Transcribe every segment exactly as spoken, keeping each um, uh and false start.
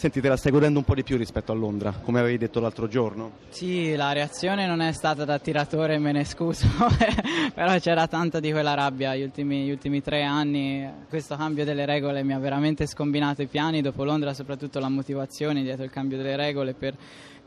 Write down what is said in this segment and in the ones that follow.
Senti, te la stai godendo un po' di più rispetto a Londra, come avevi detto l'altro giorno? Sì, la reazione non è stata da tiratore, me ne scuso, però c'era tanta di quella rabbia gli ultimi, gli ultimi tre anni. Questo cambio delle regole mi ha veramente scombinato i piani, dopo Londra soprattutto la motivazione dietro il cambio delle regole per...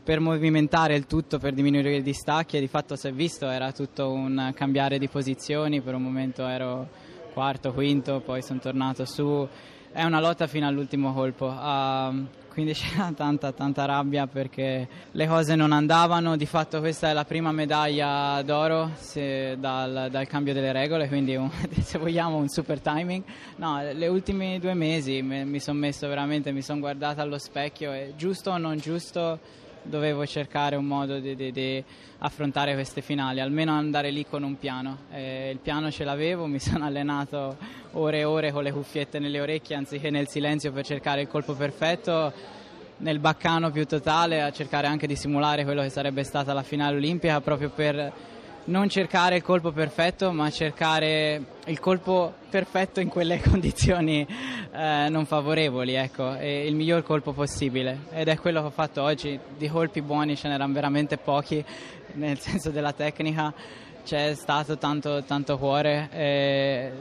per movimentare il tutto, per diminuire i distacchi, e di fatto si è visto, era tutto un cambiare di posizioni, per un momento ero quarto, quinto, poi sono tornato su, è una lotta fino all'ultimo colpo, uh, quindi c'era tanta tanta rabbia perché le cose non andavano. Di fatto questa è la prima medaglia d'oro se, dal, dal cambio delle regole, quindi un, se vogliamo un super timing. No, le ultimi due mesi me, mi sono messo veramente, mi sono guardata allo specchio e giusto o non giusto dovevo cercare un modo di, di, di affrontare queste finali, almeno andare lì con un piano. Eh, il piano ce l'avevo, mi sono allenato ore e ore con le cuffiette nelle orecchie anziché nel silenzio per cercare il colpo perfetto, nel baccano più totale, a cercare anche di simulare quello che sarebbe stata la finale olimpica, proprio per non cercare il colpo perfetto ma cercare il colpo perfetto in quelle condizioni eh, non favorevoli, ecco, e il miglior colpo possibile, ed è quello che ho fatto oggi. Di colpi buoni ce n'erano veramente pochi, nel senso della tecnica c'è stato tanto, tanto cuore, e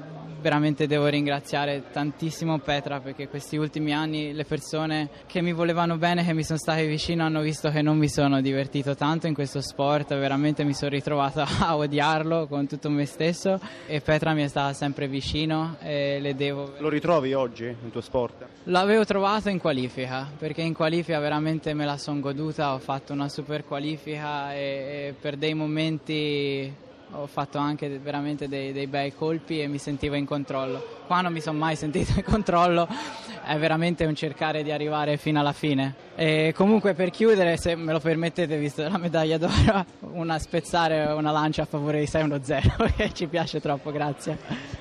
veramente devo ringraziare tantissimo Petra, perché questi ultimi anni le persone che mi volevano bene, che mi sono state vicino, hanno visto che non mi sono divertito tanto in questo sport, veramente mi sono ritrovato a odiarlo con tutto me stesso, e Petra mi è stata sempre vicino e le devo... Lo ritrovi oggi nel tuo sport? L'avevo trovato in qualifica, perché in qualifica veramente me la sono goduta, ho fatto una super qualifica e, e per dei momenti... ho fatto anche veramente dei, dei bei colpi e mi sentivo in controllo. Qua non mi sono mai sentito in controllo, è veramente un cercare di arrivare fino alla fine. E comunque, per chiudere, se me lo permettete, visto la medaglia d'oro, una spezzare una lancia a favore di sei uno zero, che ci piace troppo, grazie.